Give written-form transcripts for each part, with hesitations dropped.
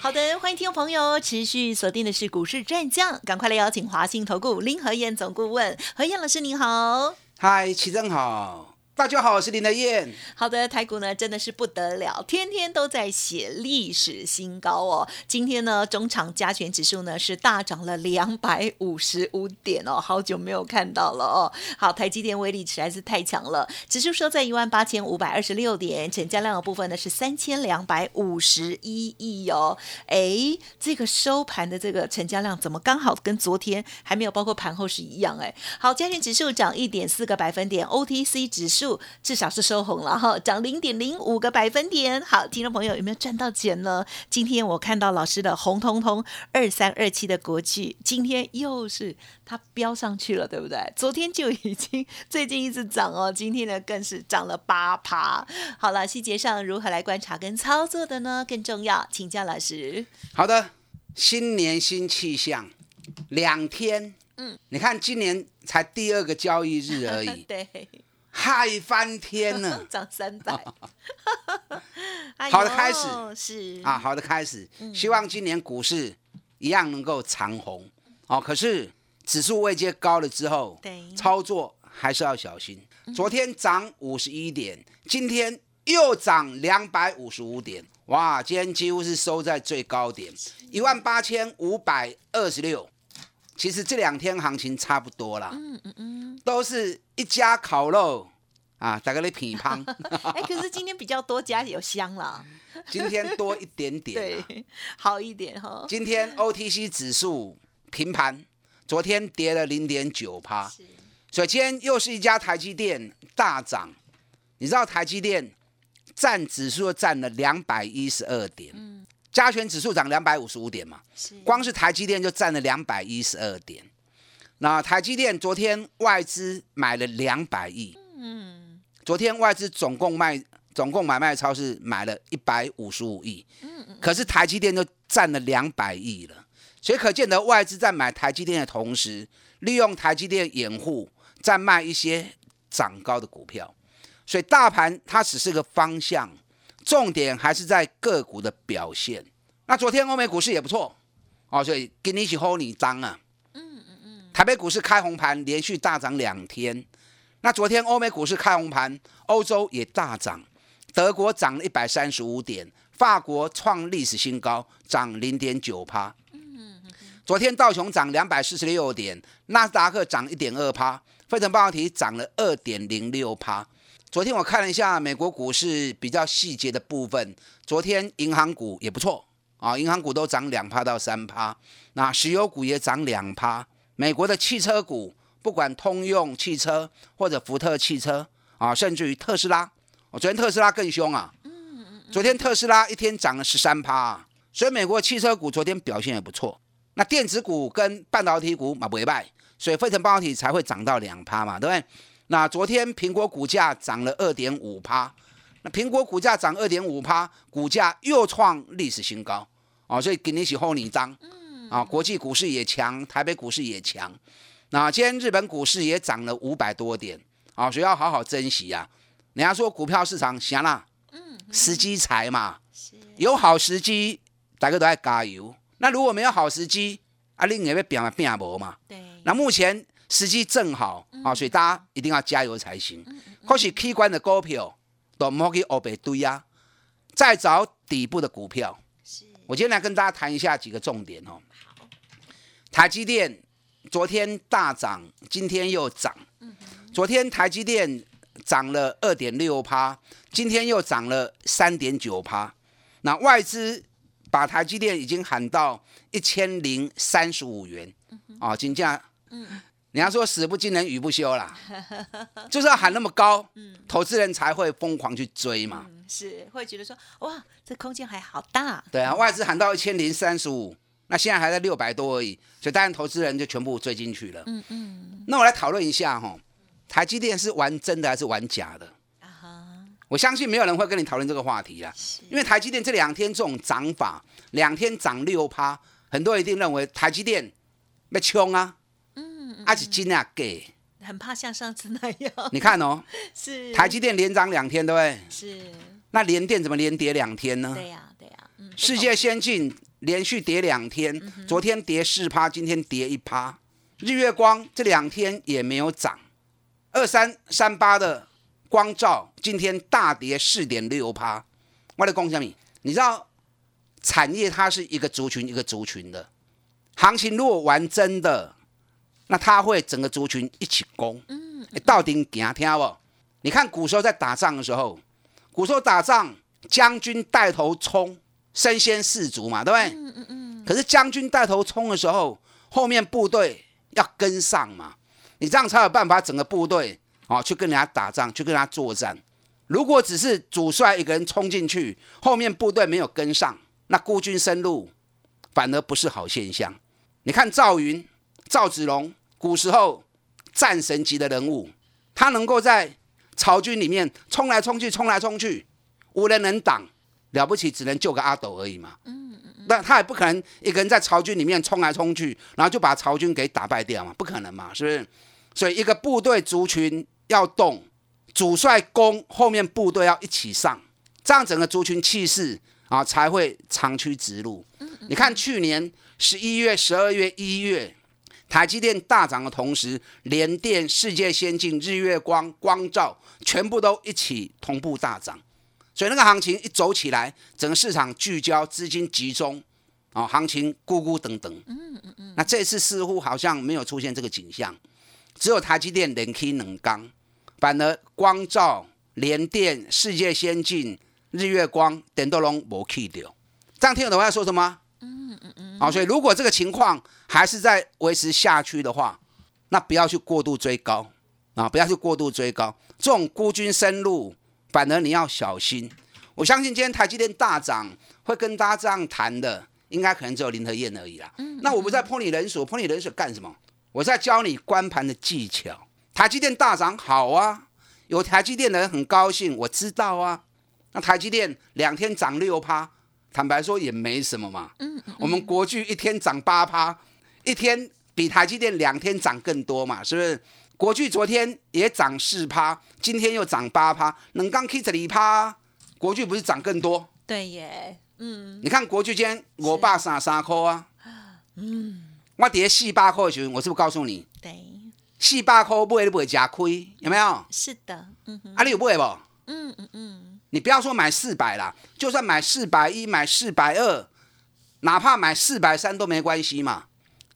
好的，欢迎听众朋友持续锁定的是股市战将，赶快来邀请华信投顾林和彥总顾问。和彥老师您好。嗨，齐正好，大家好，我是林和彥。好的，台股呢真的是不得了，天天都在写历史新高哦。今天呢，中场加权指数呢是大涨了255点哦，好久没有看到了哦。好，台积电威力实在是太强了，指数收在18526点，成交量的部分呢是3251亿哦。哎，这个收盘的这个成交量怎么刚好跟昨天还没有包括盘后是一样哎？好，加权指数涨 1.4 个百分点 ，OTC 指数至少是收红了哈，涨 0.05 个百分点。好，听众朋友有没有赚到钱呢？今天我看到老师的红彤彤2327的国巨，今天又是它飙上去了，对不对？昨天就已经，最近一直涨哦，今天呢更是涨了8%。好了，细节上如何来观察跟操作的呢？更重要，请教老师。好的，新年新气象，2天，你看今年才第2个交易日而已，对。嗨翻天了，涨300。好的开始，是啊，好的开始。希望今年股市一样能够长红哦。可是指数位阶高了之后，操作还是要小心。昨天涨51点，今天又涨255点，哇！今天几乎是收在最高点18526。其实这2天行情差不多啦，都是一家烤肉啊，大家在品乓。哎，可是今天比较多家有香啦，今天多一点点，对，好一点哈。今天 OTC 指数平盘，昨天跌了 0.9%， 所以今天又是一家台积电大涨。你知道台积电占指数占了212点。加权指数涨255点嘛，光是台积电就占了212点。那台积电昨天外资买了200亿，昨天外资总共买卖超市买了155亿，可是台积电就占了200亿了。所以可见得外资在买台积电的同时，利用台积电掩护，在卖一些涨高的股票。所以大盘它只是个方向。重点还是在个股的表现。那昨天欧美股市也不错哦，所以今天是好年冬啊。台北股市开红盘，连续大涨2天。那昨天欧美股市开红盘，欧洲也大涨，德国涨了135点，法国创历史新高，涨 0.9%。昨天道琼涨246点，纳斯达克涨 1.2%， 费城半导体涨了 2.06%。昨天我看了一下美国股市比较细节的部分，昨天银行股也不错啊，银行股都涨 2% 到 3%， 那石油股也涨 2%， 美国的汽车股不管通用汽车或者福特汽车啊，甚至于特斯拉，昨天特斯拉更凶啊，昨天特斯拉一天涨了 13%、所以美国汽车股昨天表现也不错。那电子股跟半导体股也不错，所以费城半导体才会涨到 2% 嘛，对不对？那昨天苹果股价涨了 2.5%， 那苹果股价涨 2.5%， 股价又创历史新高哦，所以今天是好年冬啊，国际股市也强，台北股市也强。那今天日本股市也涨了500多点啊，所以要好好珍惜啊。人家说股票市场啥啦，时机财嘛，有好时机大家都要加油。那如果没有好时机啊，你也要拼无嘛。对。那目前时机正好啊，所以大家一定要加油才行。或许器官的股票都不要去黑白堆啊，再找底部的股票。我今天来跟大家谈一下几个重点哦。台积电昨天大涨，今天又涨。昨天台积电涨了 2.6%， 今天又涨了 3.9%。那外资把台积电已经喊到1035元啊，真正。人家说死不惊人语不休啦，就是要喊那么高，投资人才会疯狂去追嘛，是会觉得说哇，这空间还好大。对啊，外资喊到1035，那现在还在600多而已，所以当然投资人就全部追进去了。嗯嗯。那我来讨论一下哈，台积电是玩真的还是玩假的？我相信没有人会跟你讨论这个话题啦，因为台积电这2天这种涨法，2天涨6%，很多人一定认为台积电要冲啊，还是真啊假？很怕像上次那样。你看哦，是台积电连涨2天，对不对？是。那联电怎么连跌2天呢？对呀，对呀。世界先进连续跌2天，昨天跌4%，今天跌1%。日月光这2天也没有涨，2338的。光照今天大跌 4.6%， 我在说什么？你知道产业它是一个族群一个族群的，行情如果玩真的，那它会整个族群一起攻，到底走，听到不？你看古时候在打仗的时候，古时候打仗将军带头冲，身先士卒嘛，对不对？可是将军带头冲的时候，后面部队要跟上嘛，你这样才有办法整个部队哦，去跟人家打仗，去跟人家作战。如果只是主帅一个人冲进去，后面部队没有跟上，那孤军深入反而不是好现象。你看赵云、赵子龙，古时候战神级的人物，他能够在曹军里面冲来冲去、冲来冲去，无人能挡，了不起只能救个阿斗而已嘛。但他也不可能一个人在曹军里面冲来冲去，然后就把曹军给打败掉嘛，不可能嘛，是不是？所以一个部队族群要动，主帅攻，后面部队要一起上，这样整个族群气势啊才会长驱直入。你看去年11月、12月、1月，台积电大涨的同时，联电、世界先进、日月光、光照全部都一起同步大涨，所以那个行情一走起来，整个市场聚焦，资金集中，啊，行情咕咕等等。那这次似乎好像没有出现这个景象，只有台积电连起2天。反而光照、联电、世界先进、日月光等都拢无起掉，这样听得懂我要说什么？所以如果这个情况还是在维持下去的话，那不要去过度追高啊，不要去过度追高，这种孤军深入，反而你要小心。我相信今天台积电大涨，会跟大家这样谈的，应该可能只有林和彥而已啦。那我不再泼你冷水，泼你冷水干什么？我在教你观盘的技巧。台积电大涨好啊，有台积电的人很高兴，我知道啊。那台积电2天涨6%，坦白说也没什么嘛。我们国巨1天涨8%，一天比台积电2天涨更多嘛，是不是？国巨昨天也涨4%，今天又涨8%，能刚 K 这里趴，国巨不是涨更多？对耶，你看国巨今天533块啊，我跌4、8块的时候，我是不是告诉你？对。4、8块买你不会吃亏，有没有？是的，啊，你有买不？你不要说买400啦，就算买410、买420，哪怕买430都没关系嘛。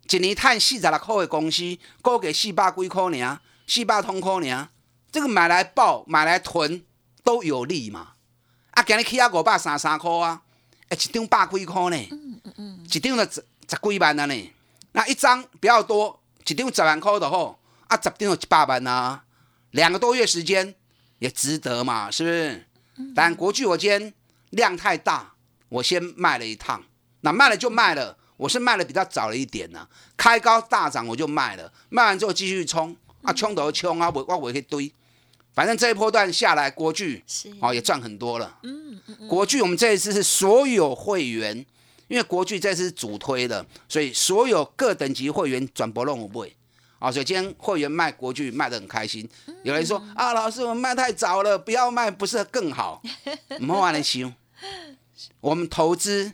一年赚46块的公司，估计400几块而已，400通块而已，这个买来爆、买来囤都有利嘛。啊，今日起啊533块啊，一张100几块呢，一张就10几万了呢。那一张不要多，一张10万块就好，啊，10张就100万啊，2个多月时间也值得嘛，是不是？但国巨我今天量太大，我先卖了一趟，那卖了就卖了，我是卖了比较早了一点呢，开高大涨我就卖了，卖完之后继续冲，啊，冲头冲啊，我一堆，反正这一波段下来，国巨也赚很多了。国巨我们这一次是所有会员。因为国巨这次是主推的，所以所有各等级会员全部都有买，所以今天会员卖国巨卖得很开心。有人说啊，老师我们卖太早了，不要卖不是更好？不要这样想，我们投资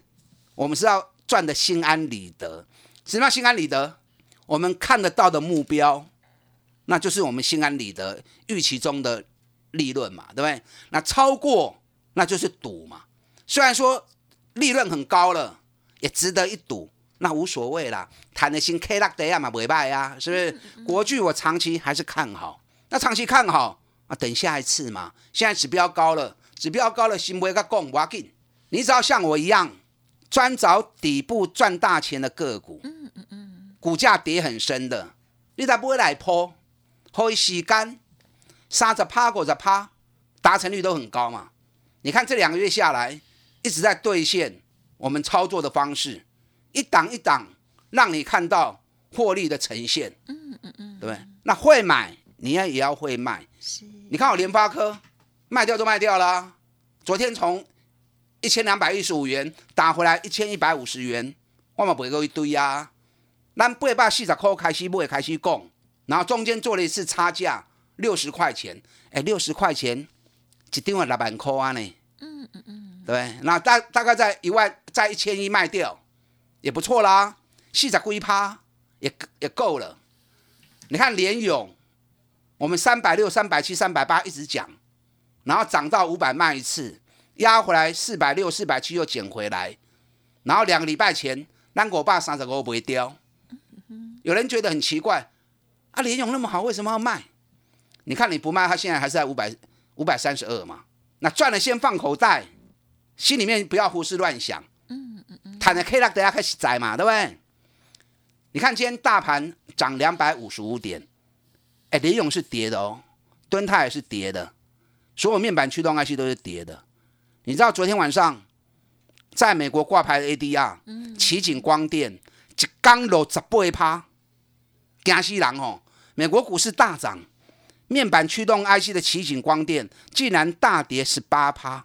我们是要赚的心安理得。什么叫心安理得？我们看得到的目标，那就是我们心安理得预期中的利润嘛，对不对？那超过那就是赌嘛。虽然说利润很高了，也值得一赌，那无所谓啦，谈的心 K 六的呀嘛，不赖啊，是不是？国巨我长期还是看好，那长期看好啊，等下一次嘛。现在指标高了，心不要讲，不要紧，你只要像我一样，专找底部赚大钱的个股，股价跌很深的，你才不会来抛，可以洗干，30%、50%，达成率都很高嘛。你看这2个月下来，一直在兑现我们操作的方式，一档一档让你看到获利的呈现。对不对？那会买你也要会卖。你看我联发科卖掉就卖掉了，昨天从1215元打回来1150元，我也赔过一堆啊。我们840块开始买开始讲，然后中间做了一次差价60块钱，60块钱一张6万块呢。对，那大概在1100卖掉也不错啦，40几%也够了。你看联咏，我们360、370、380一直讲，然后涨到500卖一次，压回来460、470又捡回来，然后2个礼拜前535不会掉。有人觉得很奇怪啊，联咏那么好为什么要卖？你看你不卖它现在还是在532嘛，那赚了先放口袋，心里面不要胡思乱想，谈的 K 六等下开始宰嘛，对不对？你看今天大盘涨255点，联咏是跌的哦，敦泰也是跌的，所有面板驱动 IC 都是跌的。你知道昨天晚上在美国挂牌的 ADR， 奇景光电一天68%，惊死人哦！美国股市大涨，面板驱动 IC 的奇景光电竟然大跌18%，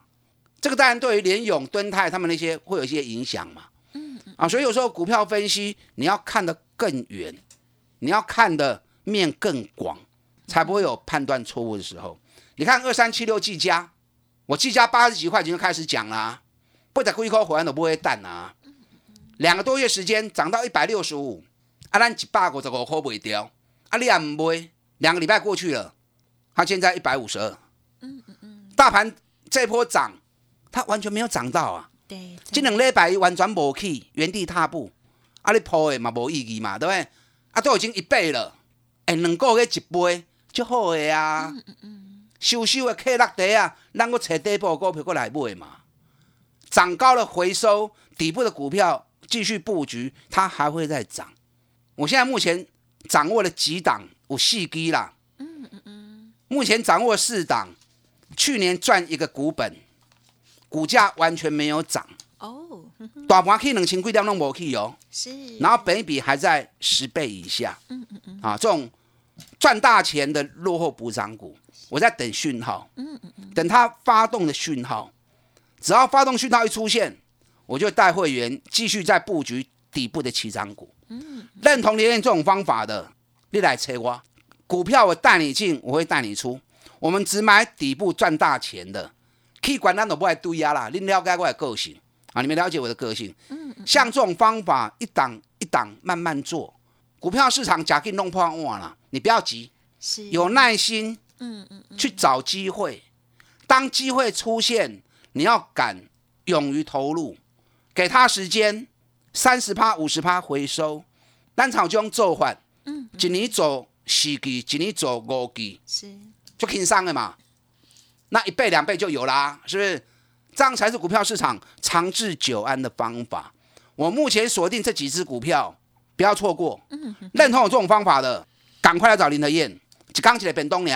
这个当然对于联咏、敦泰他们那些会有一些影响嘛。所以有时候股票分析你要看得更远，你要看的面更广，才不会有判断错误的时候。你看2376技嘉，我技嘉80几块钱就开始讲啦、啊，不得亏口回来都不会淡啊。2个多月时间涨到165，啊，咱155块卖掉，啊，你也唔卖，2个礼拜过去了，它现在152。大盘这波涨，它完全没有涨到啊。对，这2礼拜完全没去，原地踏步，啊，你抛的嘛无意义嘛，对不对？啊，都已经1倍了，2个月一倍，足好个啊。收的客落地啊，咱搁找底部的股票过来买嘛。涨高了回收，底部的股票继续布局，它还会再涨。我现在目前掌握了几档，有4支啦。目前掌握4档，去年赚1个股本。股价完全没有涨哦，大盘去2000几点都没去哦，是，然后本益比还在10倍以下，这种赚大钱的落后补涨股，我在等讯号，等它发动的讯号，只要发动讯号一出现，我就带会员继续在布局底部的起涨股，认同连这种方法的，你来找我，股票我带你进，我会带你出，我们只买底部赚大钱的。去管咱都不爱对呀啦，您了解我的个性啊，你们了解我的个性。像这种方法，一档一档慢慢做，股票市场假定弄破万了，你不要急，有耐心，去找机会。当机会出现，你要敢勇于投入，给他时间，30%、50%回收。咱厂将做法，一年做4支，一年做5支，是，就轻松的嘛。那1倍2倍就有啦，是不是？这样才是股票市场长治久安的方法。我目前锁定这几只股票，不要错过。认同有这种方法的，赶快来找林德燕，一天一个便当而已，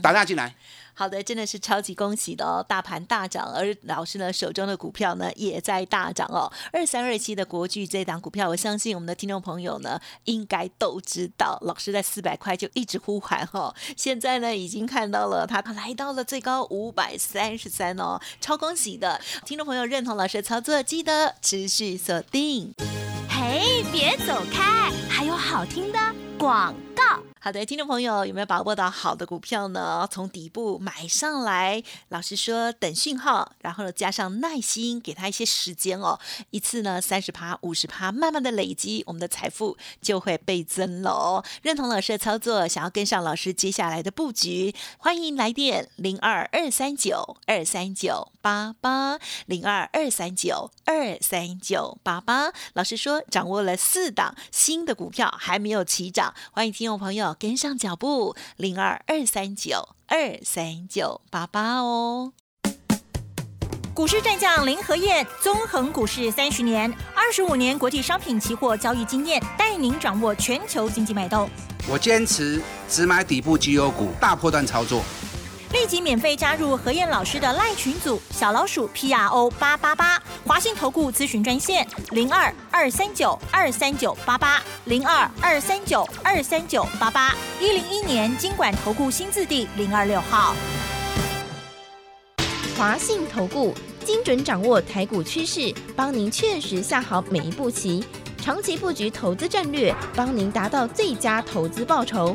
打电话进来。好的，真的是超级恭喜的哦！大盘大涨，而老师呢手中的股票呢也在大涨哦。2327的国巨这档股票，我相信我们的听众朋友呢应该都知道，老师在400块就一直呼喊哦，现在呢已经看到了它来到了最高533哦，超恭喜的！听众朋友认同老师的操作，记得持续锁定。嘿，别走开，还有好听的广告。好的，听众朋友有没有把握到好的股票呢？从底部买上来，老师说等讯号，然后加上耐心，给他一些时间哦。一次呢 30%、50%， 慢慢的累积，我们的财富就会倍增了哦。认同老师的操作，想要跟上老师接下来的布局，欢迎来电0223923988 0223923988。老师说掌握了4档新的股票还没有起涨，欢迎听众朋友跟上脚步，0223923988哦。股市战将林和彥，纵横股市30年，25年国际商品期货交易经验，带您掌握全球经济脉动。我坚持只买底部绩优股，大波段操作。立即免费加入何燕老师的 line 群组，小老鼠 PRO888， 华信投顾咨询专线02-239-23988，02-239-23988，101年金管投顾新字第026号。华信投顾精准掌握台股趋势，帮您确实下好每一步棋，长期布局投资战略，帮您达到最佳投资报酬。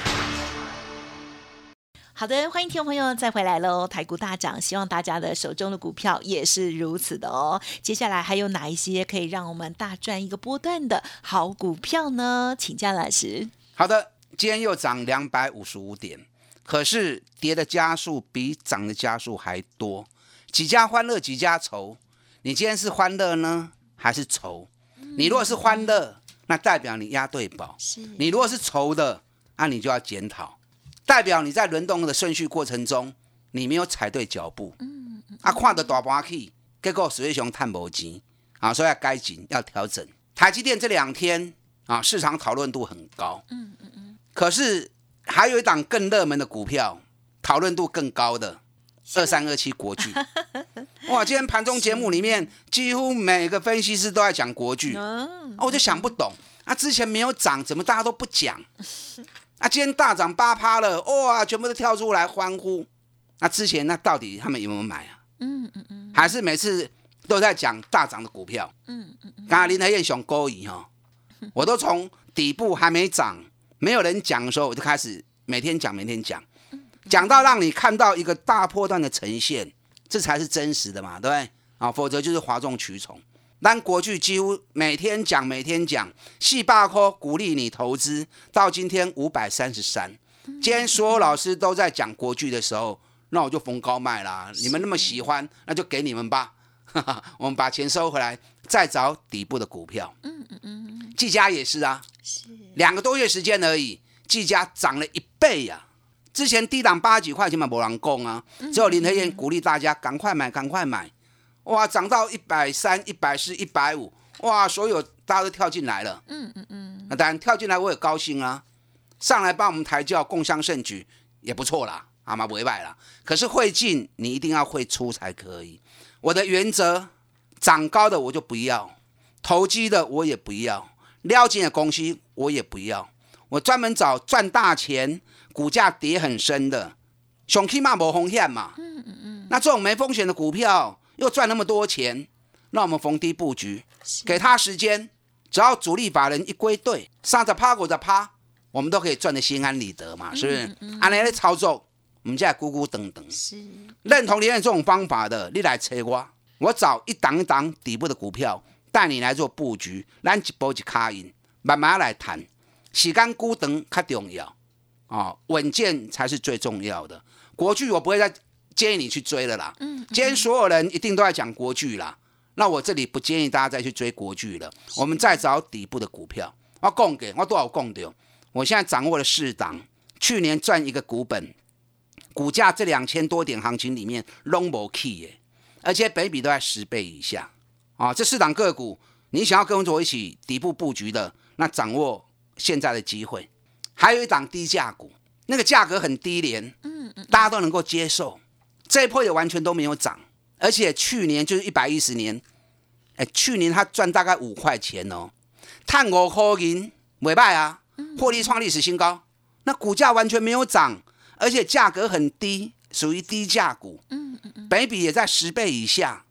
好的，欢迎听众朋友再回来喽！台股大涨，希望大家的手中的股票也是如此的哦。接下来还有哪一些可以让我们大赚一个波段的好股票呢？请教老师。好的，今天又涨255点，可是跌的家数比涨的家数还多，几家欢乐几家愁。你今天是欢乐呢，还是愁？你如果是欢乐，那代表你押对宝；你如果是愁的，那你就要检讨。代表你在轮动的顺序过程中，你没有踩对脚步，看到大盘去，结果水熊探没钱啊，所以要改进，要调整。台积电这两天啊，市场讨论度很高，可是还有一档更热门的股票，讨论度更高的2327国巨，哇！今天盘中节目里面，几乎每个分析师都在讲国巨，我就想不懂，之前没有涨，怎么大家都不讲？今天大涨8%了，哇！全部都跳出来欢呼。之前那到底他们有没有买啊？还是每次都在讲大涨的股票？刚才林和燕想勾引哦，我都从底部还没涨，没有人讲的时候，我就开始每天讲，每天讲，讲到让你看到一个大波段的呈现，这才是真实的嘛，对不对？啊，否则就是哗众取宠。咱国巨几乎每天讲，每天讲，400块鼓励你投资，到今天533。今天所有老师都在讲国巨的时候，那我就逢高卖啦。你们那么喜欢，那就给你们吧。我们把钱收回来，再找底部的股票。技嘉也是啊，2个多月时间而已，技嘉涨了1倍呀、啊。之前低档80几块钱嘛，没人讲啊，只有林和彥鼓励大家赶快买，赶快买。哇，涨到130、140、150，哇！所有大家都跳进来了。那当然跳进来我也高兴啊，上来帮我们抬轿共襄盛举也不错啦，啊嘛不赖啦。可是会进你一定要会出才可以。我的原则，涨高的我就不要，投机的我也不要，撩进的公司我也不要。我专门找赚大钱、股价跌很深的，最起码没风险嘛。那这种没风险的股票。又赚那么多钱，那我们逢低布局，给他时间，只要主力法人一归队，30%、50%，我们都可以赚得心安理得嘛，是不是？按那咧操作，我们再咕咕等等。认同你这种方法的，你来找我，我找一档一档底部的股票，带你来做布局，咱一步一脚印，慢慢来谈。时间久长较重要，哦，稳健才是最重要的。国巨我不会再。建议你去追了啦，今天所有人一定都在讲国巨啦，那我这里不建议大家再去追国巨了，我们再找底部的股票。我讲给，我多少讲到，我现在掌握了4档，去年赚一个股本，股价这2000多点行情里面都没起耶，而且本比都在10倍以下啊！这4档个股，你想要跟我一起底部布局的，那掌握现在的机会。还有一档低价股，那个价格很低廉，大家都能够接受。这一波也完全都没有涨，而且去年就是110年，去年他赚大概5块钱哦，赚5块钱，不错啊，获利创历史新高。那股价完全没有涨，而且价格很低，属于低价股，本益比也在10倍以下，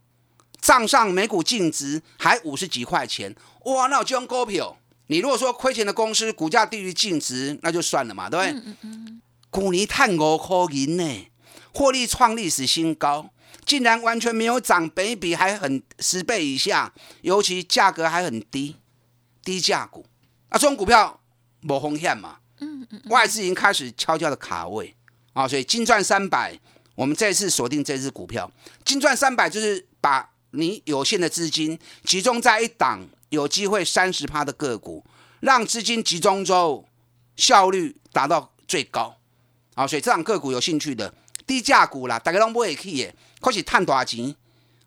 账上每股净值还50几块钱，哇，那有这种股票，你如果说亏钱的公司股价低于净值，那就算了嘛，对不对？去年赚5块钱呢。获利创历史新高，竟然完全没有涨，本益比还很10倍以下，尤其价格还很低，低价股啊，这种股票没风险嘛，外资已经开始悄悄的卡位啊，所以金钻300，我们这次锁定这支股票，金钻300就是把你有限的资金集中在一档有机会30%的个股，让资金集中之后效率达到最高。好，所以这档个股有兴趣的低价股啦，大家都不会去耶，可是赚大钱。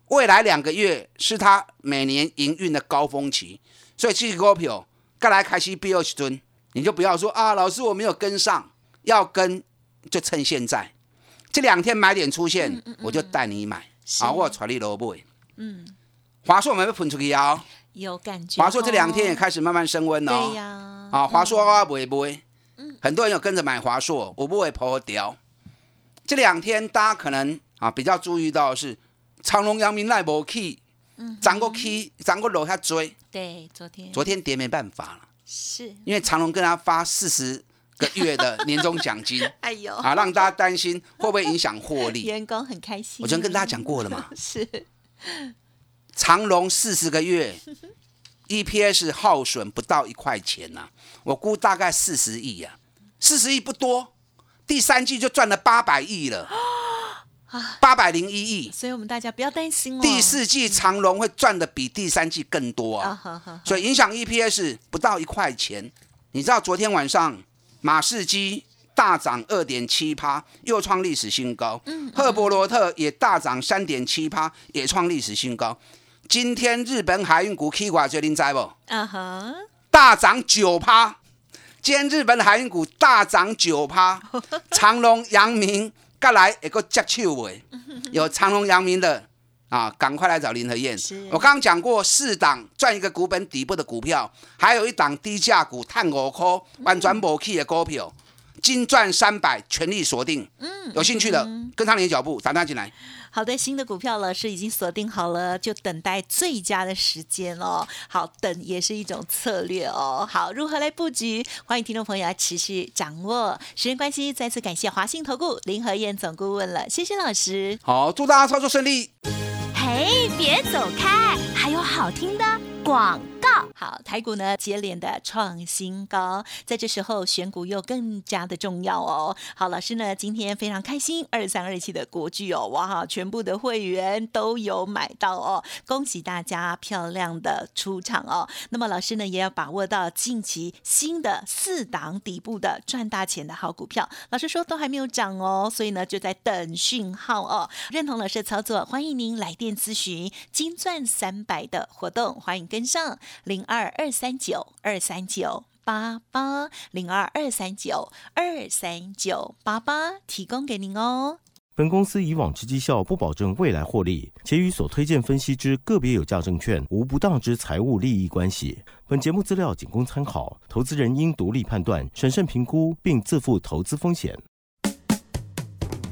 未来2个月是它每年营运的高峰期，所以这支股票再来开始飙时阵，你就不要说啊，老师我没有跟上，要跟就趁现在，这2天买点出现，我就带你买，啊，我带你落买。华硕我们被喷出去哦，有感觉。华硕这2天也开始慢慢升温哦。对呀，啊，华硕我不会不会，很多人有跟着买华硕，我不会抛掉。这2天大家可能啊比较注意到的是长荣、阳明、莱艋起，涨过起，涨过楼下追。对，昨天跌没办法了，是因为长荣跟他发40个月的年终奖金，哎呦，啊，让大家担心会不会影响获利？员工很开心。我昨天跟大家讲过了嘛，是长荣40个月 EPS 耗损不到1块钱呐、啊，我估大概40亿啊，40亿不多，第3季就赚了800亿了，801亿。所以我们大家不要担心哦，第4季长荣会赚的比第3季更多啊，所以影响 EPS 不到1块钱。你知道昨天晚上马士基大涨 2.7%， 又创历史新高。赫伯罗特也大涨 3.7%， 也创历史新高。今天日本海运股起多少你知道吗？大涨 9%。 今天日本海运股大涨 9%， 长荣、阳明再来会再接手的，有长荣、阳明的啊，赶快来找林和彥。我刚刚讲过4档赚1个股本底部的股票，还有1档低价股探5块完全没起的股票，金赚300全力锁定。有兴趣的跟上你的脚步，打电话进来。好的，新的股票老师已经锁定好了，就等待最佳的时间哦。好，等也是一种策略哦。好，如何来布局？欢迎听众朋友持续掌握。时间关系，再次感谢华信投顾林和彥总顾问了，谢谢老师。好，祝大家操作顺利。嘿，别走开，还有好听的广。好，台股呢接连的创新高，在这时候选股又更加的重要哦。好，老师呢今天非常开心，2327的国巨哦，哇，全部的会员都有买到哦，恭喜大家漂亮的出场哦。那么老师呢也要把握到近期新的4档底部的赚大钱的好股票，老师说都还没有涨哦，所以呢就在等讯号哦。认同老师的操作，欢迎您来电咨询金钻300的活动，欢迎跟上。0223923988，0223923988，提供给您哦。本公司以往之绩效不保证未来获利，且与所推荐分析之个别有价证券无不当之财务利益关系。本节目资料仅供参考，投资人应独立判断、审慎评估，并自负投资风险。